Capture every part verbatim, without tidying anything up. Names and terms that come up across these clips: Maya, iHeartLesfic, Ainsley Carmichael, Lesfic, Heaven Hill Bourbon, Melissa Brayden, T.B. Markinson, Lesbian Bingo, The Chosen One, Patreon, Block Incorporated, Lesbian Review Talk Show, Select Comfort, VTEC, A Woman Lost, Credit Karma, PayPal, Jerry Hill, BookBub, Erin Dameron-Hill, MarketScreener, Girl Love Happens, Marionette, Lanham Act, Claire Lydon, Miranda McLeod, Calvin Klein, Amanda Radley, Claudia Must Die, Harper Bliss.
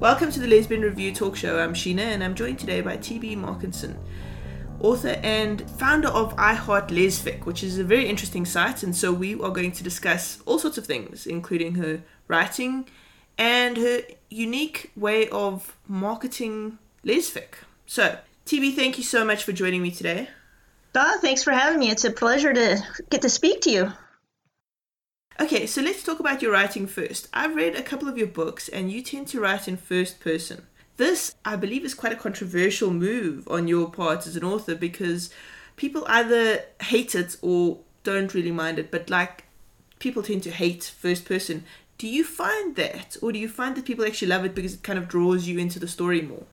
Welcome to the Lesbian Review Talk Show. I'm Sheena and I'm joined today by T B. Markinson, author and founder of iHeartLesfic, which is a very interesting site, and so we are going to discuss all sorts of things, including her writing and her unique way of marketing Lesfic. So, T B, thank you so much for joining me today. Oh, thanks for having me. It's a pleasure to get to speak to you. Okay, so let's talk about your writing first. I've read a couple of your books and you tend to write in first person. This, I believe, is quite a controversial move on your part as an author because people either hate it or don't really mind it, but like people tend to hate first person. Do you find that, or do you find that people actually love it because it kind of draws you into the story more?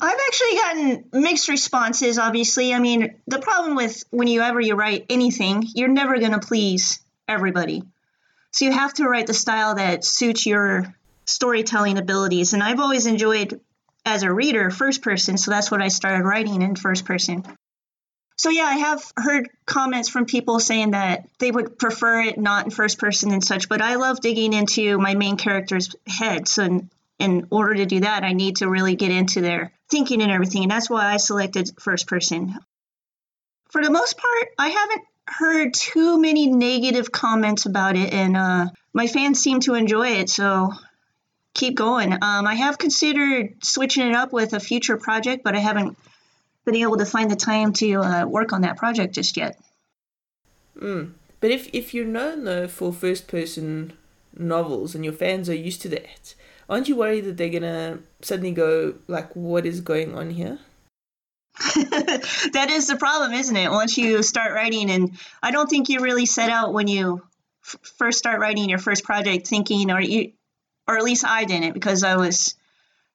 I've actually gotten mixed responses, obviously. I mean, the problem with when you ever you write anything, you're never going to please everybody. So you have to write the style that suits your storytelling abilities. And I've always enjoyed, as a reader, first person. So that's what I started writing in first person. So yeah, I have heard comments from people saying that they would prefer it not in first person and such. But I love digging into my main character's head. So in, in order to do that, I need to really get into their thinking and everything. And that's why I selected first person. For the most part, I haven't heard too many negative comments about it. And uh, my fans seem to enjoy it. So keep going. Um, I have considered switching it up with a future project, but I haven't been able to find the time to uh, work on that project just yet. Mm. But if, if you're known, though, for first person novels and your fans are used to that, aren't you worried that they're going to suddenly go, like, what is going on here? That is the problem, isn't it? Once you start writing, and I don't think you really set out when you f- first start writing your first project thinking, or you, or at least I didn't, because I was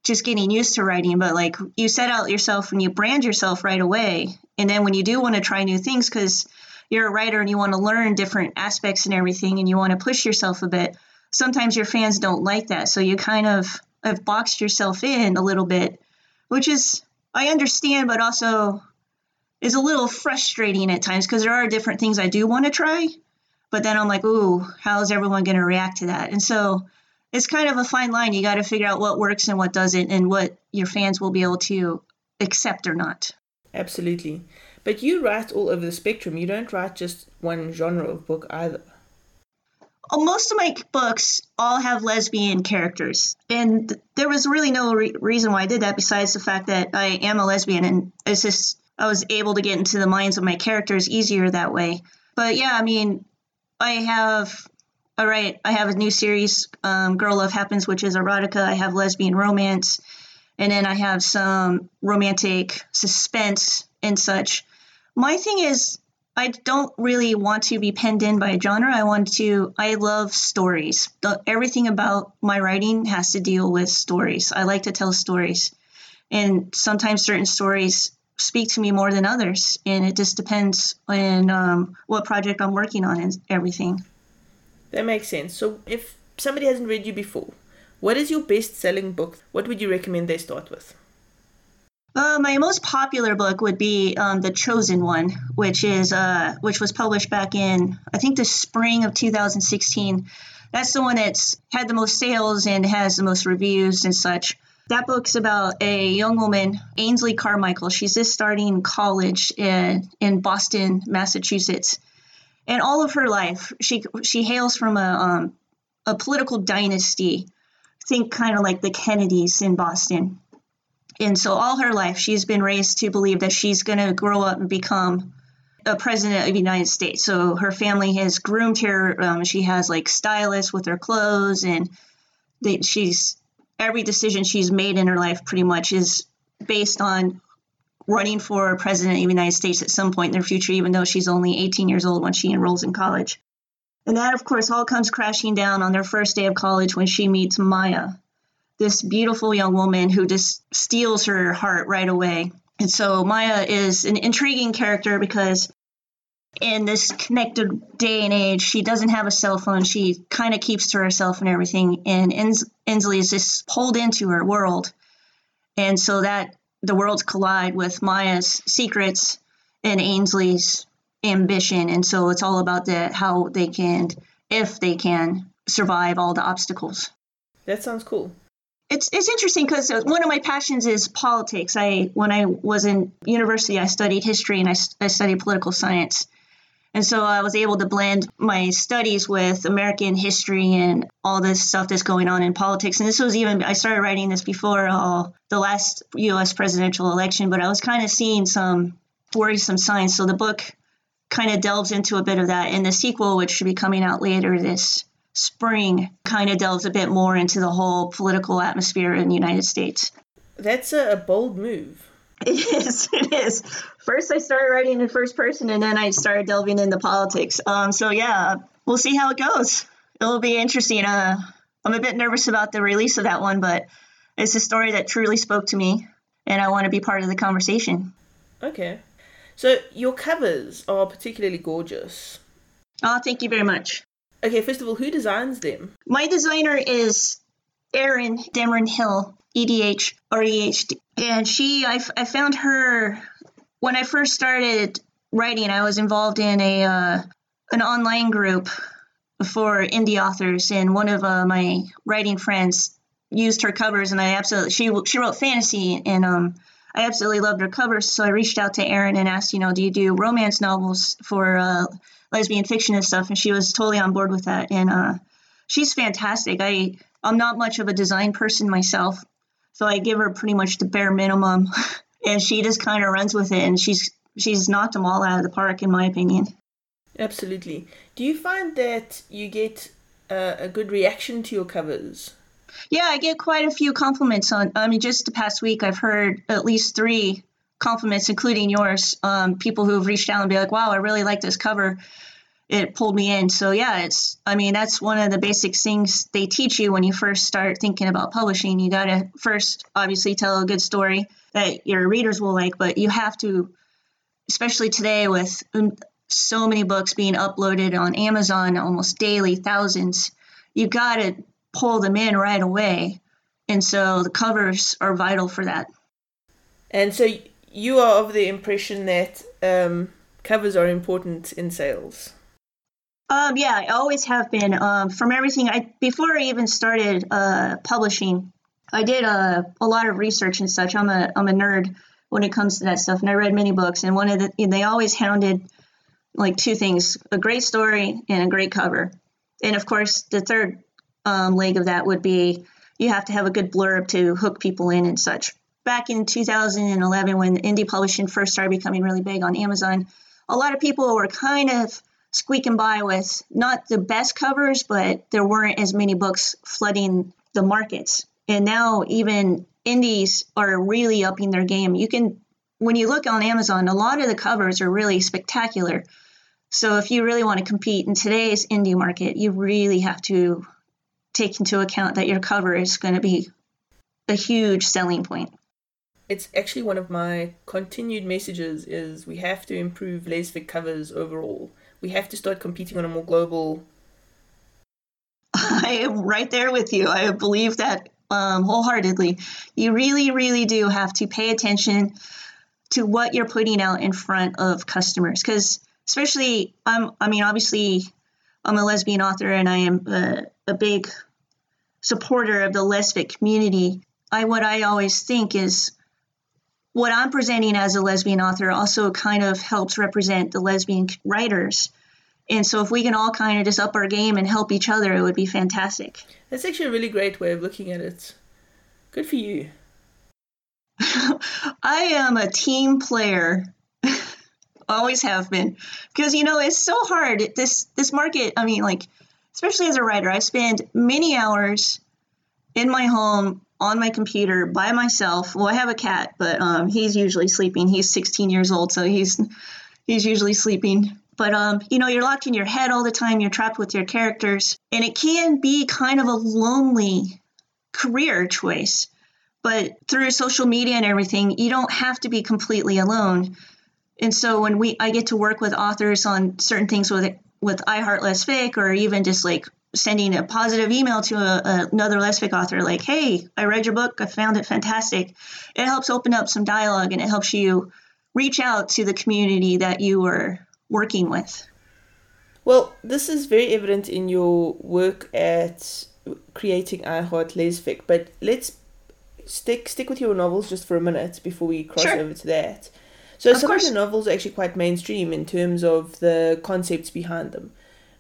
just getting used to writing. But, like, you set out yourself and you brand yourself right away. And then when you do want to try new things, because you're a writer and you want to learn different aspects and everything, and you want to push yourself a bit, sometimes your fans don't like that. So you kind of have boxed yourself in a little bit, which is, I understand, but also is a little frustrating at times because there are different things I do want to try. But then I'm like, ooh, how's everyone going to react to that? And so it's kind of a fine line. You got to figure out what works and what doesn't and what your fans will be able to accept or not. Absolutely. But you write all over the spectrum. You don't write just one genre of book either. Most of my books all have lesbian characters, and there was really no re- reason why I did that besides the fact that I am a lesbian, and it's just I was able to get into the minds of my characters easier that way. But yeah, I mean, I have, all right, I have a new series, um, Girl Love Happens, which is erotica. I have lesbian romance, and then I have some romantic suspense and such. My thing is, I don't really want to be penned in by a genre. I want to, I love stories. The, everything about my writing has to deal with stories. I like to tell stories. And sometimes certain stories speak to me more than others. And it just depends on um, what project I'm working on and everything. That makes sense. So if somebody hasn't read you before, what is your best-selling book? What would you recommend they start with? Uh, my most popular book would be um, The Chosen One, which is uh, which was published back in, I think, the spring of two thousand sixteen. That's the one that's had the most sales and has the most reviews and such. That book's about a young woman, Ainsley Carmichael. She's just starting college in, in Boston, Massachusetts. And all of her life, she she hails from a um, a political dynasty. Think kind of like the Kennedys in Boston. And so all her life, she's been raised to believe that she's going to grow up and become a president of the United States. So her family has groomed her. Um, she has like stylists with her clothes, and they, she's every decision she's made in her life pretty much is based on running for president of the United States at some point in their future, even though she's only eighteen years old when she enrolls in college. And that, of course, all comes crashing down on their first day of college when she meets Maya, this beautiful young woman who just steals her heart right away. And so Maya is an intriguing character because in this connected day and age, she doesn't have a cell phone. She kind of keeps to herself and everything. And Ainsley is just pulled into her world. And so that the worlds collide with Maya's secrets and Ainsley's ambition. And so it's all about the, how they can, if they can, survive all the obstacles. That sounds cool. It's it's interesting because one of my passions is politics. I when I was in university, I studied history and I, I studied political science. And so I was able to blend my studies with American history and all this stuff that's going on in politics. And this was even, I started writing this before all, the last U S presidential election, but I was kind of seeing some worrisome signs. So the book kind of delves into a bit of that. And the sequel, which should be coming out later this spring, kind of delves a bit more into the whole political atmosphere in the United States. That's a bold move. It is. It is. First, I started writing in first person, and then I started delving into politics. Um, so, yeah, we'll see how it goes. It'll be interesting. Uh, I'm a bit nervous about the release of that one, but it's a story that truly spoke to me, and I want to be part of the conversation. Okay. So your covers are particularly gorgeous. Oh, thank you very much. Okay, first of all, who designs them? My designer is Erin Dameron-Hill, E D H R E H D. And she, I, I found her, when I first started writing, I was involved in a uh, an online group for indie authors, and one of uh, my writing friends used her covers, and I absolutely, she she wrote fantasy, and um, I absolutely loved her covers, so I reached out to Erin and asked, you know, do you do romance novels for uh, lesbian fiction and stuff, and she was totally on board with that, and uh, she's fantastic. I, I'm not much of a design person myself, so I give her pretty much the bare minimum, and she just kind of runs with it, and she's she's knocked them all out of the park, in my opinion. Absolutely. Do you find that you get uh, a good reaction to your covers? Yeah, I get quite a few compliments on. I mean, just the past week, I've heard at least three compliments, including yours. Um, people who have reached out and be like, "Wow, I really like this cover. It pulled me in." So yeah, it's, I mean, that's one of the basic things they teach you when you first start thinking about publishing. You got to first, obviously, tell a good story that your readers will like, but you have to, especially today with so many books being uploaded on Amazon almost daily, thousands, you got to pull them in right away. And so the covers are vital for that. And so you are of the impression that um, covers are important in sales? Um, yeah, I always have been. Um, from everything, I before I even started uh, publishing, I did uh, a lot of research and such. I'm a I'm a nerd when it comes to that stuff, and I read many books. And one of the and they always hounded like two things: a great story and a great cover. And of course, the third um, leg of that would be you have to have a good blurb to hook people in and such. Back in two thousand eleven, when indie publishing first started becoming really big on Amazon, a lot of people were kind of squeaking by with not the best covers, but there weren't as many books flooding the markets. And now even indies are really upping their game. You can, when you look on Amazon, a lot of the covers are really spectacular. So if you really want to compete in today's indie market, you really have to take into account that your cover is going to be a huge selling point. It's actually one of my continued messages is we have to improve Lesfic covers overall. We have to start competing on a more global. I am right there with you. I believe that um, wholeheartedly. You really, really do have to pay attention to what you're putting out in front of customers. Because especially, I'm, I mean, obviously, I'm a lesbian author and I am a, a big supporter of the Lesfic community. I What I always think is what I'm presenting as a lesbian author also kind of helps represent the lesbian writers. And so if we can all kind of just up our game and help each other, it would be fantastic. That's actually a really great way of looking at it. Good for you. I am a team player. Always have been. Because, you know, it's so hard. This, this market, I mean, like, especially as a writer, I spend many hours in my home on my computer by myself. Well, I have a cat, but um, he's usually sleeping. He's sixteen years old, so he's he's usually sleeping. But, um, you know, you're locked in your head all the time. You're trapped with your characters. And it can be kind of a lonely career choice. But through social media and everything, you don't have to be completely alone. And so when we I get to work with authors on certain things with with iHeartLesfic or even just like sending a positive email to a, a, another Lesbic author like, hey, I read your book. I found it fantastic. It helps open up some dialogue and it helps you reach out to the community that you were working with. Well, this is very evident in your work at creating iHeartLesfic, but let's stick stick with your novels just for a minute before we cross sure. over to that. So of some course. of the novels are actually quite mainstream in terms of the concepts behind them.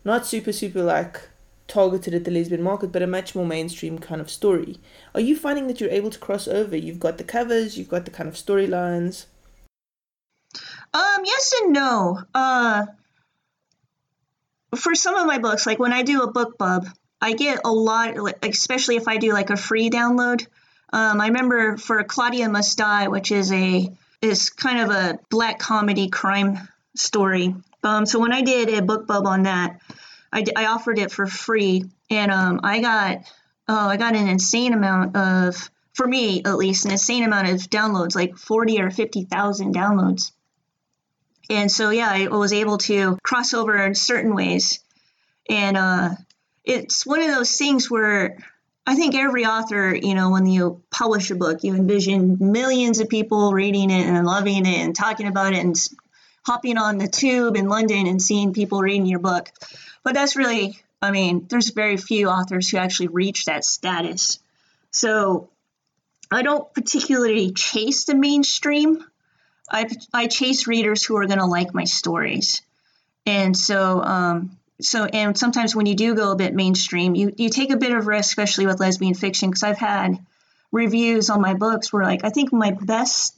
Not super, super like targeted at the lesbian market, but a much more mainstream kind of story. Are you finding that you're able to cross over? You've got the covers, you've got the kind of storylines. Um, yes and no. Uh, for some of my books, like when I do a book bub, I get a lot, especially if I do like a free download. Um, I remember for Claudia Must Die, which is a is kind of a black comedy crime story. Um, so when I did a book bub on that, I, I offered it for free, and um, I got oh I got an insane amount of, for me at least, an insane amount of downloads, like forty or fifty thousand downloads. And so yeah, I was able to cross over in certain ways, and uh, it's one of those things where I think every author, you know, when you publish a book, you envision millions of people reading it and loving it and talking about it and hopping on the tube in London and seeing people reading your book. But that's really, I mean, there's very few authors who actually reach that status. So I don't particularly chase the mainstream. I, I chase readers who are going to like my stories. And so, um, so, and sometimes when you do go a bit mainstream, you, you take a bit of risk, especially with lesbian fiction, because I've had reviews on my books where, like, I think my best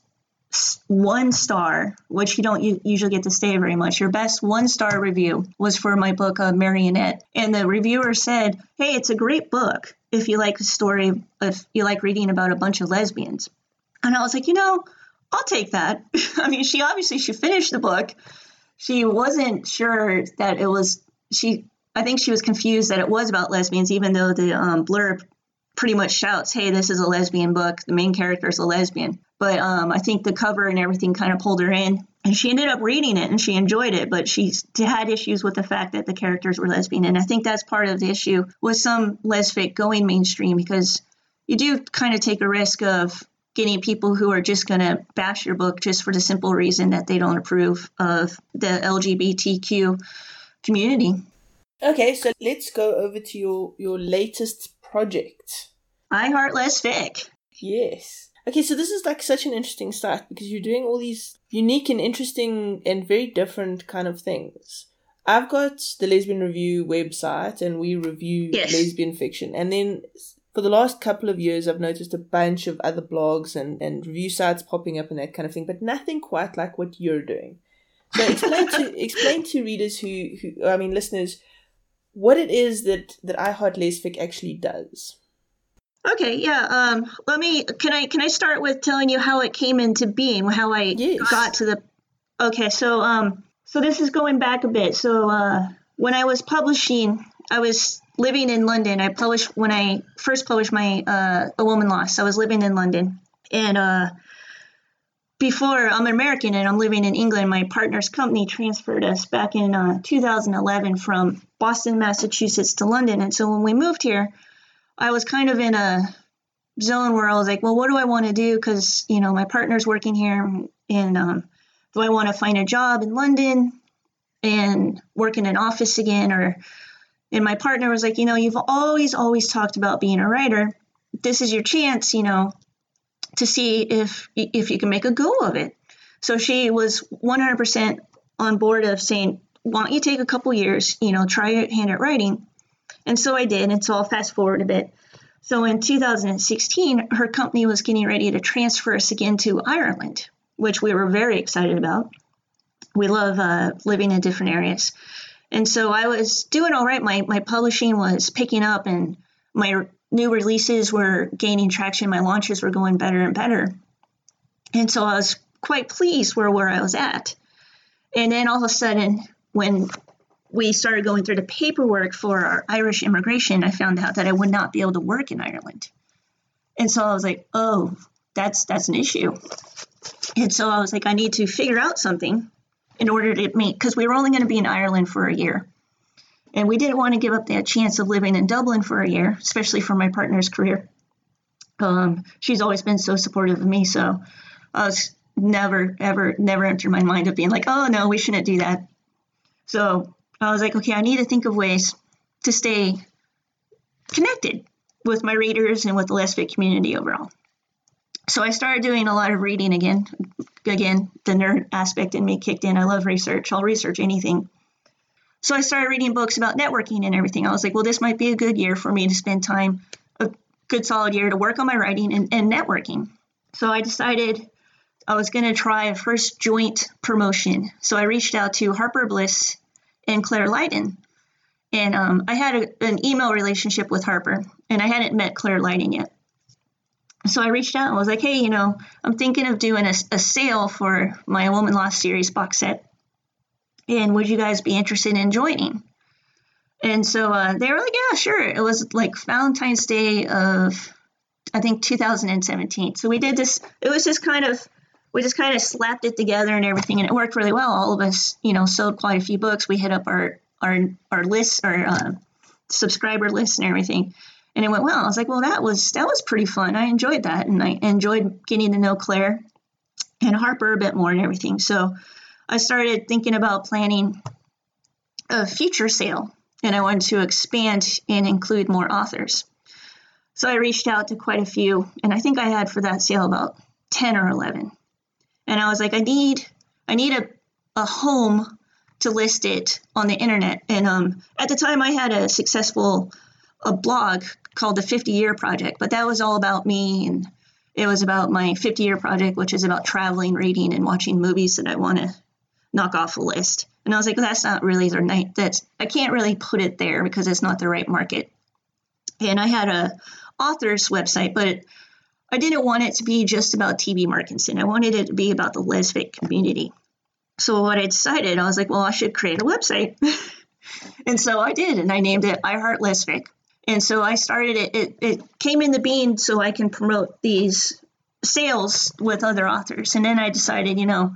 one star, which you don't usually get to say very much, your best one star review was for my book, uh, Marionette. And the reviewer said, hey, it's a great book if you like the story, if you like reading about a bunch of lesbians. And I was like, you know, I'll take that. I mean, she obviously, she finished the book. She wasn't sure that it was, she, I think she was confused that it was about lesbians, even though the um, blurb pretty much shouts, hey, this is a lesbian book. The main character is a lesbian. But um, I think the cover and everything kind of pulled her in, and she ended up reading it and she enjoyed it. But she had issues with the fact that the characters were lesbian. And I think that's part of the issue with some lesfic going mainstream, because you do kind of take a risk of getting people who are just going to bash your book just for the simple reason that they don't approve of the L G B T Q community. Okay, so let's go over to your, your latest project. iHeartLesfic. Yes. Okay, so this is like such an interesting site because you're doing all these unique and interesting and very different kind of things. I've got the Lesbian Review website and we review yes. lesbian fiction. And then for the last couple of years, I've noticed a bunch of other blogs and, and review sites popping up and that kind of thing, but nothing quite like what you're doing. So explain to explain to readers who, who, I mean, listeners, what it is that, that iHeartLesfic actually does. Okay, yeah. Um, let me. Can I can I start with telling you how it came into being? How I yes. got to the. Okay, so um, so this is going back a bit. So uh, when I was publishing, I was living in London. I published when I first published my uh, A Woman Lost. I was living in London, and uh, before I'm an American and I'm living in England. My partner's company transferred us back in uh, two thousand eleven from Boston, Massachusetts, to London, and so when we moved here, I was kind of in a zone where I was like, well, what do I want to do? Because, you know, my partner's working here, and um, do I want to find a job in London and work in an office again? Or, and my partner was like, you know, you've always, always talked about being a writer. This is your chance, you know, to see if, if you can make a go of it. So she was one hundred percent on board of saying, why don't you take a couple years, you know, try your hand at writing. And so I did, and so I'll fast forward a bit. So in two thousand sixteen, her company was getting ready to transfer us again to Ireland, which we were very excited about. We love uh, living in different areas. And so I was doing all right. My my publishing was picking up, and my new releases were gaining traction. My launches were going better and better. And so I was quite pleased where, where I was at. And then all of a sudden, when we started going through the paperwork for our Irish immigration, I found out that I would not be able to work in Ireland. And so I was like, oh, that's that's an issue. And so I was like, I need to figure out something in order to make, because we were only going to be in Ireland for a year. And we didn't want to give up that chance of living in Dublin for a year, especially for my partner's career. Um, she's always been so supportive of me. So I was never, ever, never entered my mind of being like, oh, no, we shouldn't do that. So I was like, okay, I need to think of ways to stay connected with my readers and with the lesbian community overall. So I started doing a lot of reading again. Again, the nerd aspect in me kicked in. I love research. I'll research anything. So I started reading books about networking and everything. I was like, well, this might be a good year for me to spend time, a good solid year to work on my writing and, and networking. So I decided I was going to try a first joint promotion. So I reached out to Harper Bliss and Claire Lydon. And um, I had a, an email relationship with Harper, and I hadn't met Claire Lydon yet. So I reached out and was like, hey, you know, I'm thinking of doing a, a sale for my A Woman Lost series box set. And would you guys be interested in joining? And so uh, they were like, yeah, sure. It was like Valentine's Day of, I think, two thousand seventeen. So we did this. It was just kind of, we just kind of slapped it together and everything. And it worked really well. All of us, you know, sold quite a few books. We hit up our, our, our list, our uh, subscriber list and everything. And it went well. I was like, well, that was, that was pretty fun. I enjoyed that. And I enjoyed getting to know Claire and Harper a bit more and everything. So I started thinking about planning a future sale, and I wanted to expand and include more authors. So I reached out to quite a few, and I think I had for that sale about ten or eleven. And I was like, I need I need a, a home to list it on the internet. And um, at the time I had a successful a blog called the fifty year Project, but that was all about me, and it was about my fifty year project, which is about traveling, reading, and watching movies that I want to knock off a list. And I was like, well, that's not really their night. That's, I can't really put it there because it's not the right market. And I had a author's website, but it, I didn't want it to be just about T B. Markinson. I wanted it to be about the lesbian community. So what I decided, I was like, well, I should create a website. And so I did. And I named it iHeartLesfic. And so I started it. it. It came into being so I can promote these sales with other authors. And then I decided, you know,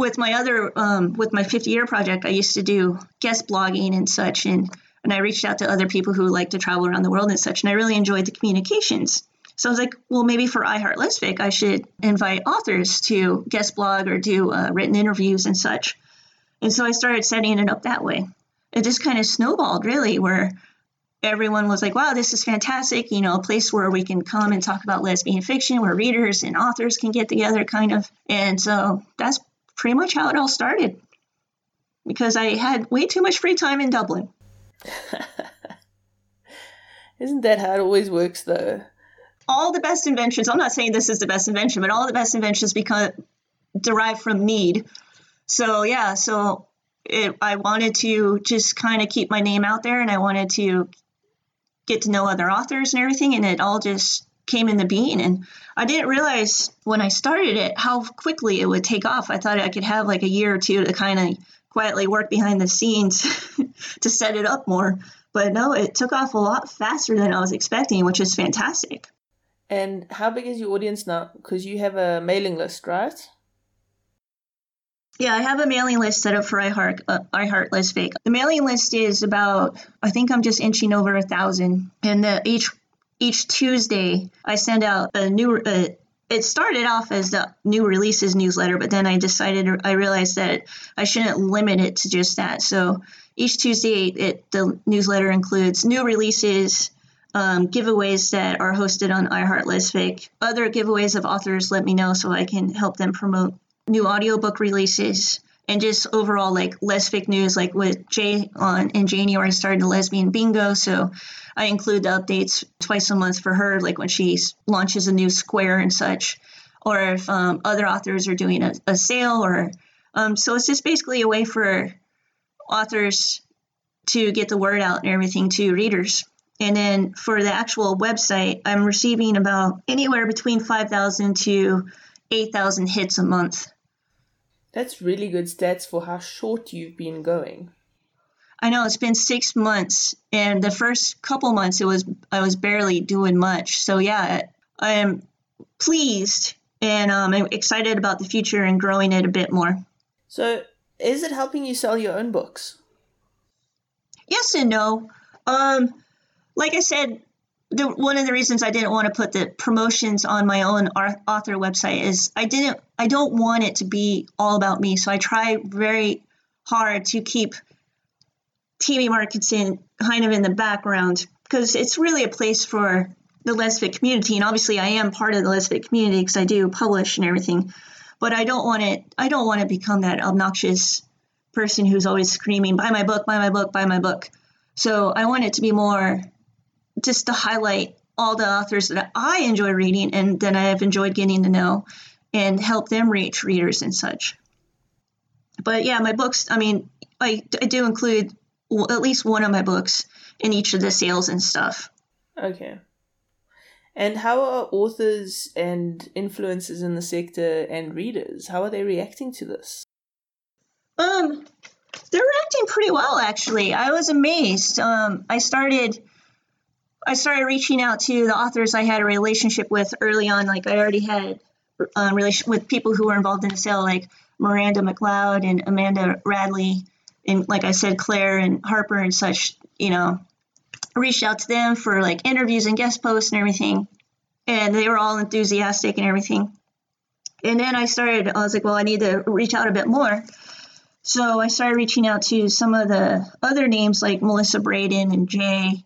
with my other, um, with my fifty year project, I used to do guest blogging and such, and, and I reached out to other people who like to travel around the world and such, and I really enjoyed the communications. So I was like, well, maybe for iHeartLesbic, I should invite authors to guest blog or do uh, written interviews and such. And so I started setting it up that way. It just kind of snowballed, really, where everyone was like, wow, this is fantastic, you know, a place where we can come and talk about lesbian fiction, where readers and authors can get together, kind of. And so that's pretty much how it all started, because I had way too much free time in Dublin. Isn't that how it always works, though? All the best inventions, I'm not saying this is the best invention, but all the best inventions become derive from need. So yeah, so it, I wanted to just kind of keep my name out there, and I wanted to get to know other authors and everything, and it all just came into being. And I didn't realize when I started it how quickly it would take off. I thought I could have like a year or two to kind of quietly work behind the scenes to set it up more. But no, it took off a lot faster than I was expecting, which is fantastic. And how big is your audience now? Because you have a mailing list, right? Yeah, I have a mailing list set up for iHeart, uh, iHeartLesbic. The mailing list is about, I think I'm just inching over a thousand. And the, each Each Tuesday, I send out a new, uh, it started off as the new releases newsletter, but then I decided, I realized that I shouldn't limit it to just that. So each Tuesday, it, the newsletter includes new releases, um, giveaways that are hosted on iHeartLesbic, other giveaways of authors let me know so I can help them promote new audiobook releases, and just overall like lesbic news. Like with Jay on in January, I started a lesbian bingo. So I include the updates twice a month for her, like when she launches a new square and such, or if um, other authors are doing a, a sale or, um, so it's just basically a way for authors to get the word out and everything to readers. And then for the actual website, I'm receiving about anywhere between five thousand to eight thousand hits a month. That's really good stats for how short you've been going. I know, it's been six months, and the first couple months it was I was barely doing much. So yeah, I am pleased, and um, I'm excited about the future and growing it a bit more. So is it helping you sell your own books? Yes and no. Um, like I said, the, one of the reasons I didn't want to put the promotions on my own author website is I didn't, I don't want it to be all about me. So I try very hard to keep T B. Markinson kind of in the background, because it's really a place for the lesbian community. And obviously I am part of the lesbian community because I do publish and everything, but I don't want it. I don't want to become that obnoxious person who's always screaming, buy my book, buy my book, buy my book. So I want it to be more just to highlight all the authors that I enjoy reading and that I have enjoyed getting to know and help them reach readers and such. But yeah, my books, I mean, I, I do include at least one of my books in each of the sales and stuff. Okay. And how are authors and influencers in the sector and readers, how are they reacting to this? Um, they're reacting pretty well, actually. I was amazed. Um, I started... I started reaching out to the authors I had a relationship with early on. Like I already had a relation with people who were involved in the sale, like Miranda McLeod and Amanda Radley. And like I said, Claire and Harper and such, you know, I reached out to them for like interviews and guest posts and everything. And they were all enthusiastic and everything. And then I started, I was like, well, I need to reach out a bit more. So I started reaching out to some of the other names like Melissa Brayden and Jay.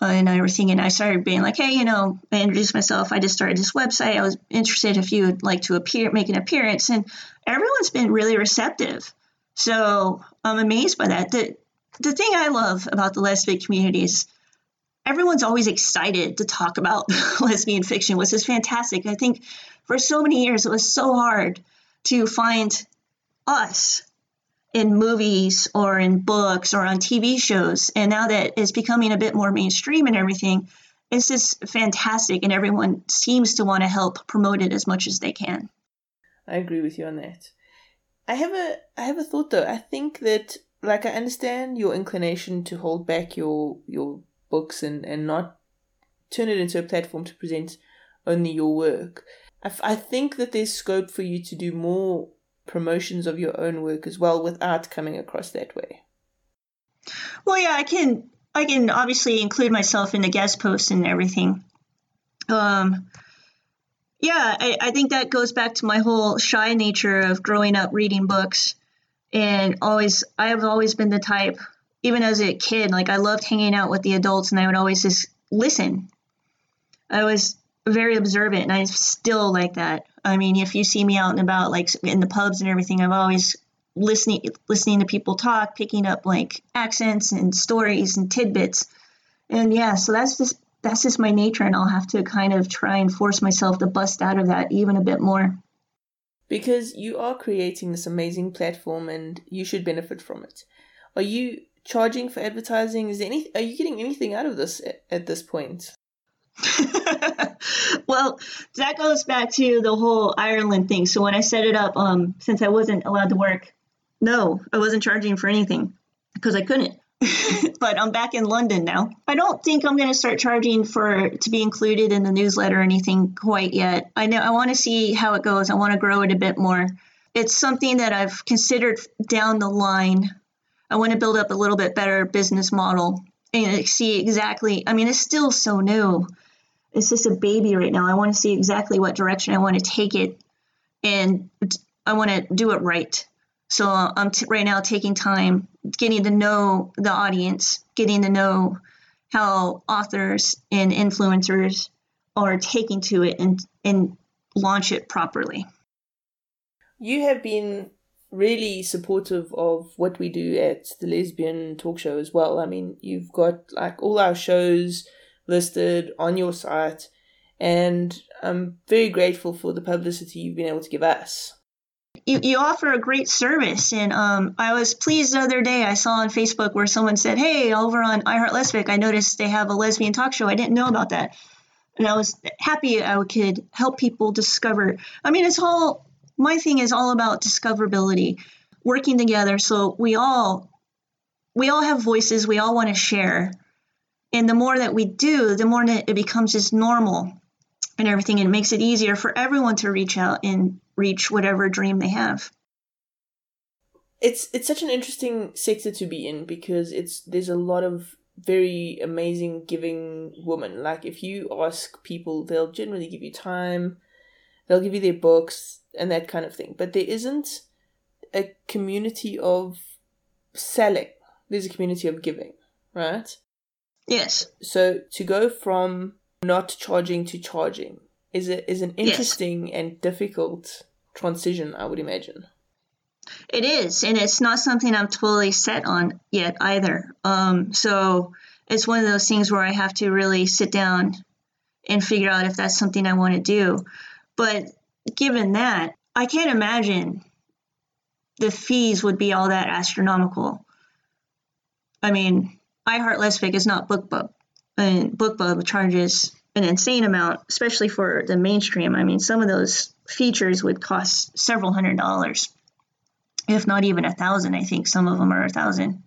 Uh, and I were thinking, I started being like, hey, you know, I introduced myself. I just started this website. I was interested if you would like to appear, make an appearance. And everyone's been really receptive. So I'm amazed by that. The, the thing I love about the lesbian community is everyone's always excited to talk about lesbian fiction, which is fantastic. I think for so many years, it was so hard to find us in movies or in books or on T V shows. And now that it's becoming a bit more mainstream and everything, it's just fantastic. And everyone seems to want to help promote it as much as they can. I agree with you on that. I have a, I have a thought though. I think that, like, I understand your inclination to hold back your, your books and, and not turn it into a platform to present only your work. I, f- I think that there's scope for you to do more promotions of your own work as well without coming across that way. Well, yeah, I can I can obviously include myself in the guest posts and everything. Um, yeah, I, I think that goes back to my whole shy nature of growing up reading books, and always I have always been the type, even as a kid, like I loved hanging out with the adults and I would always just listen. I was very observant and I still like that. I mean, if you see me out and about, like in the pubs and everything, I'm always listening, listening to people talk, picking up like accents and stories and tidbits. And yeah, so that's just, that's just my nature. And I'll have to kind of try and force myself to bust out of that even a bit more. Because you are creating this amazing platform and you should benefit from it. Are you charging for advertising? Is there any, are you getting anything out of this at, at this point? Well, that goes back to the whole Ireland thing. So when I set it up, um, since I wasn't allowed to work, no, I wasn't charging for anything because I couldn't. But I'm back in London now. I don't think I'm going to start charging for to be included in the newsletter or anything quite yet. I know I want to see how it goes. I want to grow it a bit more. It's something that I've considered down the line. I want to build up a little bit better business model and see exactly. I mean, it's still so new. It's just a baby right now. I want to see exactly what direction I want to take it, and I want to do it right. So I'm t- right now taking time, getting to know the audience, getting to know how authors and influencers are taking to it and, and launch it properly. You have been really supportive of what we do at the Lesbian Talk Show as well. I mean, you've got like all our shows listed on your site, and I'm very grateful for the publicity you've been able to give us. You, you offer a great service, and um, I was pleased the other day I saw on Facebook where someone said, hey, over on iHeartLesfic, I noticed they have a lesbian talk show. I didn't know about that, and I was happy I could help people discover. I mean, it's all, my thing is all about discoverability, working together so we all we all have voices, we all want to share. And the more that we do, the more that it becomes just normal and everything. And it makes it easier for everyone to reach out and reach whatever dream they have. It's it's such an interesting sector to be in because it's there's a lot of very amazing giving women. Like if you ask people, they'll generally give you time, they'll give you their books and that kind of thing. But there isn't a community of selling. There's a community of giving, right? Yes. So to go from not charging to charging is a, is an interesting yes. and difficult transition, I would imagine. It is, and it's not something I'm totally set on yet either. Um, so it's one of those things where I have to really sit down and figure out if that's something I want to do. But given that, I can't imagine the fees would be all that astronomical. I mean, iHeartLesfic is not BookBub, and BookBub charges an insane amount, especially for the mainstream. I mean, some of those features would cost several hundred dollars, if not even a thousand. I think some of them are a thousand.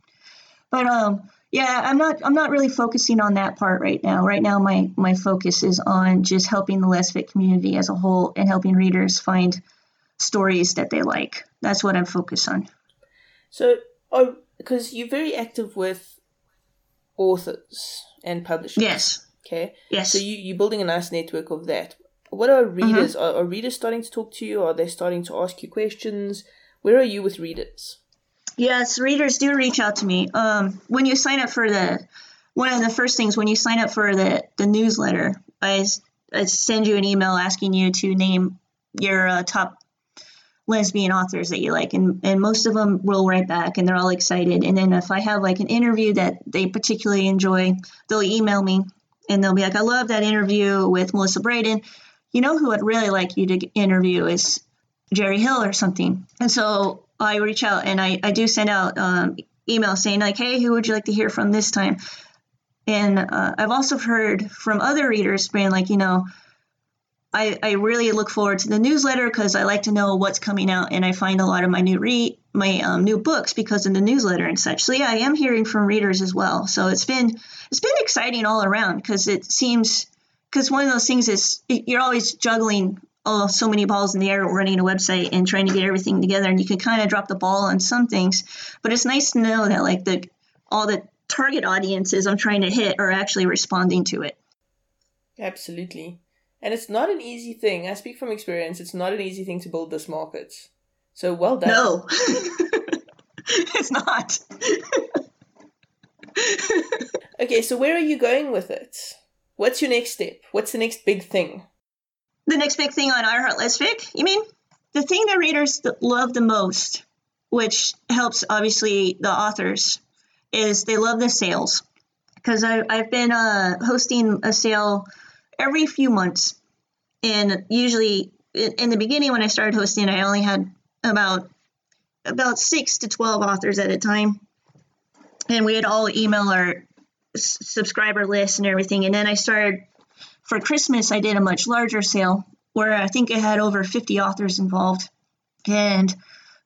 But um, yeah, I'm not I'm not really focusing on that part right now. Right now, my my focus is on just helping the lesbian community as a whole and helping readers find stories that they like. That's what I'm focused on. So, because you're very active with authors and publishers. Yes. Okay. Yes. So you, you're building a nice network of that. What are readers? Mm-hmm. Are, are readers starting to talk to you? Are they starting to ask you questions? Where are you with readers? Yes, readers do reach out to me. Um, when you sign up for the, one of the first things when you sign up for the, the newsletter, I, I send you an email asking you to name your uh, top lesbian authors that you like. And, and most of them will write back and they're all excited. And then if I have like an interview that they particularly enjoy, they'll email me and they'll be like, I love that interview with Melissa Brayden. You know who I'd really like you to interview is Jerry Hill or something. And so I reach out and I, I do send out um, emails saying like, hey, who would you like to hear from this time? And uh, I've also heard from other readers being like, you know, I, I really look forward to the newsletter because I like to know what's coming out and I find a lot of my new re- my um, new books because of the newsletter and such. So yeah, I am hearing from readers as well. So it's been it's been exciting all around because it seems because one of those things is you're always juggling oh, so many balls in the air running a website and trying to get everything together. And you can kind of drop the ball on some things, but it's nice to know that like the, all the target audiences I'm trying to hit are actually responding to it. Absolutely. And it's not an easy thing. I speak from experience. It's not an easy thing to build this market. So well done. No, it's not. Okay. So where are you going with it? What's your next step? What's the next big thing? The next big thing on iHeartLesfic, you mean? The thing that readers love the most, which helps obviously the authors, is they love the sales. Because I've been uh, hosting a sale every few months. And usually in the beginning when I started hosting, I only had about about six to twelve authors at a time. And we had all email our s- subscriber list and everything. And then I started... For Christmas, I did a much larger sale where I think it had over fifty authors involved and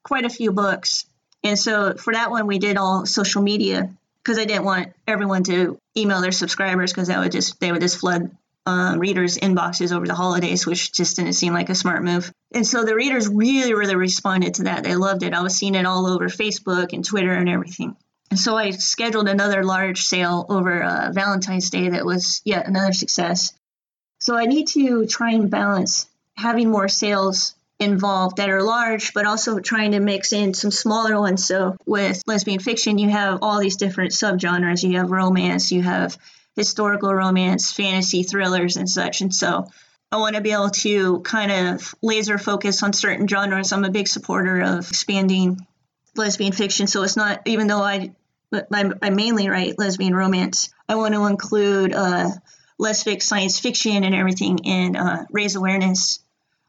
quite a few books. And so for that one, we did all social media because I didn't want everyone to email their subscribers because that would just they would just flood uh, readers' inboxes over the holidays, which just didn't seem like a smart move. And so the readers really, really responded to that. They loved it. I was seeing it all over Facebook and Twitter and everything. And so I scheduled another large sale over uh, Valentine's Day that was yet another success. So I need to try and balance having more sales involved that are large, but also trying to mix in some smaller ones. So with lesbian fiction, you have all these different subgenres. You have romance, you have historical romance, fantasy, thrillers, and such. And so I want to be able to kind of laser focus on certain genres. I'm a big supporter of expanding lesbian fiction. So it's not, even though I, I, I mainly write lesbian romance, I want to include uh, lesbian science fiction and everything and uh, raise awareness.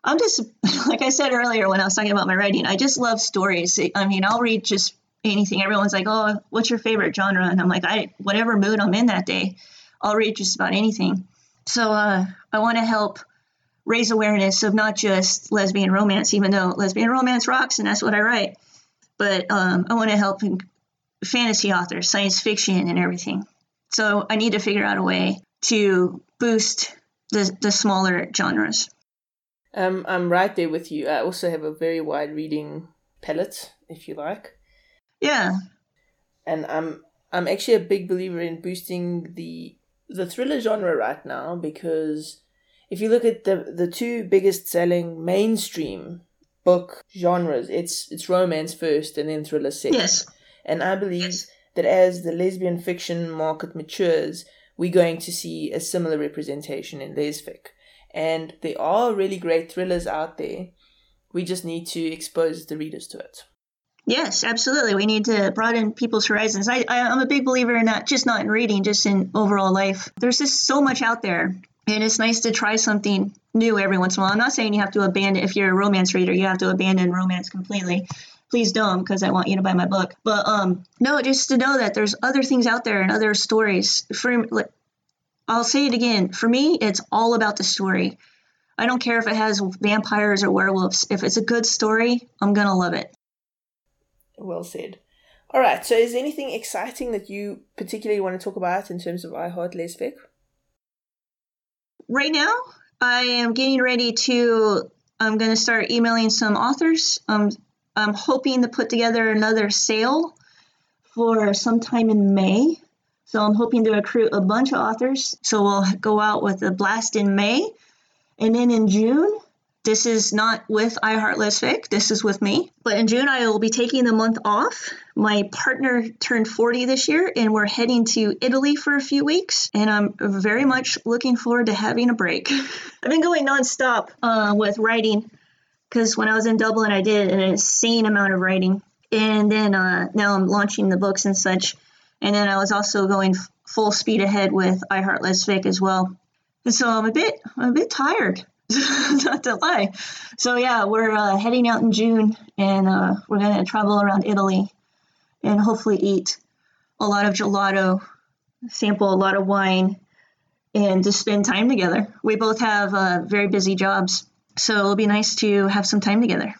I'm just, like I said earlier when I was talking about my writing, I just love stories. I mean, I'll read just anything. Everyone's like, oh, what's your favorite genre? And I'm like, I whatever mood I'm in that day, I'll read just about anything. So uh, I want to help raise awareness of not just lesbian romance, even though lesbian romance rocks and that's what I write. But um, I want to help fantasy authors, science fiction, and everything. So I need to figure out a way to boost the the smaller genres. Um, I'm right there with you. I also have a very wide reading palette, if you like. Yeah. And I'm I'm actually a big believer in boosting the the thriller genre right now because if you look at the the two biggest selling mainstream book genres, it's it's romance first and then thriller second. Yes. And I believe yes. that as the lesbian fiction market matures, we're going to see a similar representation in lesfic. And there are really great thrillers out there. We just need to expose the readers to it. Yes, absolutely. We need to broaden people's horizons. I, I, I'm a big believer in not just not in reading, just in overall life. There's just so much out there, and it's nice to try something new every once in a while. I'm not saying you have to abandon, if you're a romance reader, you have to abandon romance completely. Please don't, because I want you to buy my book. But um, no, just to know that there's other things out there and other stories. For, like, I'll say it again. For me, it's all about the story. I don't care if it has vampires or werewolves. If it's a good story, I'm going to love it. Well said. All right. So is there anything exciting that you particularly want to talk about in terms of iHeartLesfic? Right now, I am getting ready to, I'm going to start emailing some authors. Um, I'm hoping to put together another sale for sometime in May. So I'm hoping to recruit a bunch of authors. So we'll go out with a blast in May. And then in June, this is not with iHeartLesfic, this is with me. But in June, I will be taking the month off. My partner turned forty this year, and we're heading to Italy for a few weeks. And I'm very much looking forward to having a break. I've been going nonstop uh, with writing, because when I was in Dublin, I did an insane amount of writing. And then uh, now I'm launching the books and such. And then I was also going f- full speed ahead with iHeartLesfic as well. And so I'm a bit, I'm a bit tired. Not to lie. So yeah, we're uh, heading out in June, and uh, we're going to travel around Italy and hopefully eat a lot of gelato, sample a lot of wine, and just spend time together. We both have uh, very busy jobs, so it'll be nice to have some time together.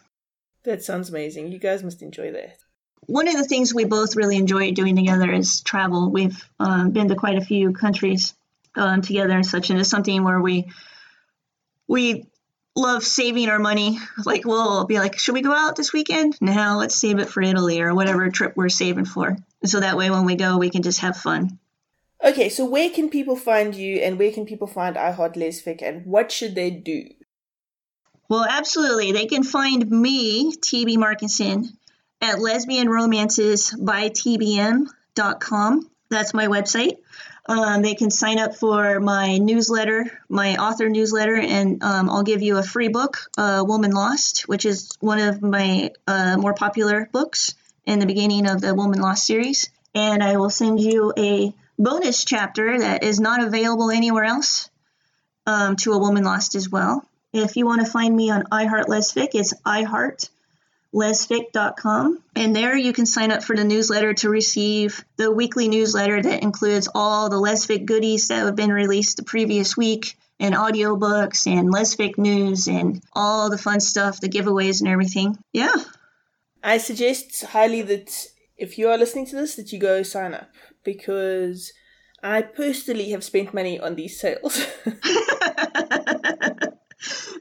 That sounds amazing. You guys must enjoy that. One of the things we both really enjoy doing together is travel. We've um, been to quite a few countries um, together and such, and it's something where we We love saving our money. Like, we'll be like, should we go out this weekend? No, let's save it for Italy or whatever trip we're saving for. So that way when we go, we can just have fun. Okay, so where can people find you, and where can people find iHeartLesfic, and what should they do? Well, absolutely. They can find me, T B. Markinson, at lesbian romances by t b m dot com. That's my website. Um, they can sign up for my newsletter, my author newsletter, and um, I'll give you a free book, A Woman Lost, which is one of my uh, more popular books in the beginning of the Woman Lost series. And I will send you a bonus chapter that is not available anywhere else um, to A Woman Lost as well. If you want to find me on iHeartLesfic, it's i heart lesfic dot com, and there you can sign up for the newsletter to receive the weekly newsletter that includes all the Lesfic goodies that have been released the previous week, and audiobooks and Lesfic news and all the fun stuff, the giveaways and everything. Yeah. I suggest highly that if you are listening to this, that you go sign up, because I personally have spent money on these sales. the,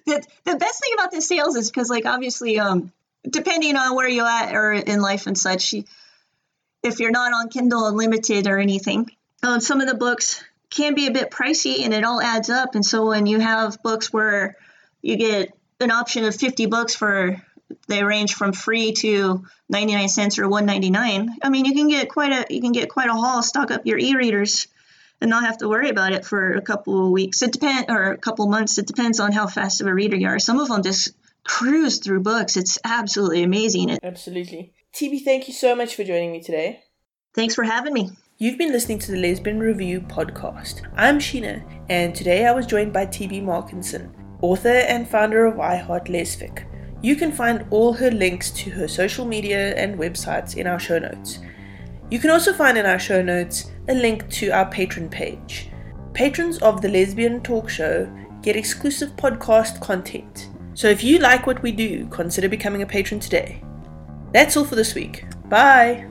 the best thing about the sales is because, like, obviously, um, depending on where you're at or in life and such, if you're not on Kindle Unlimited or anything, um, some of the books can be a bit pricey, and it all adds up. And so when you have books where you get an option of fifty books for, they range from free to ninety-nine cents or one ninety-nine. I mean, you can get quite a you can get quite a haul. Stock up your e-readers and not have to worry about it for a couple of weeks. It depend or a couple months. It depends on how fast of a reader you are. Some of them just cruise through books. It's absolutely amazing. Absolutely. T B, thank you so much for joining me today. Thanks for having me. You've been listening to the Lesbian Review podcast. I'm Sheena, and today I was joined by T B. Markinson, author and founder of iHeartLesfic. You can find all her links to her social media and websites in our show notes. You can also find in our show notes a link to our Patreon page. Patrons of the Lesbian Talk Show get exclusive podcast content. So if you like what we do, consider becoming a patron today. That's all for this week. Bye!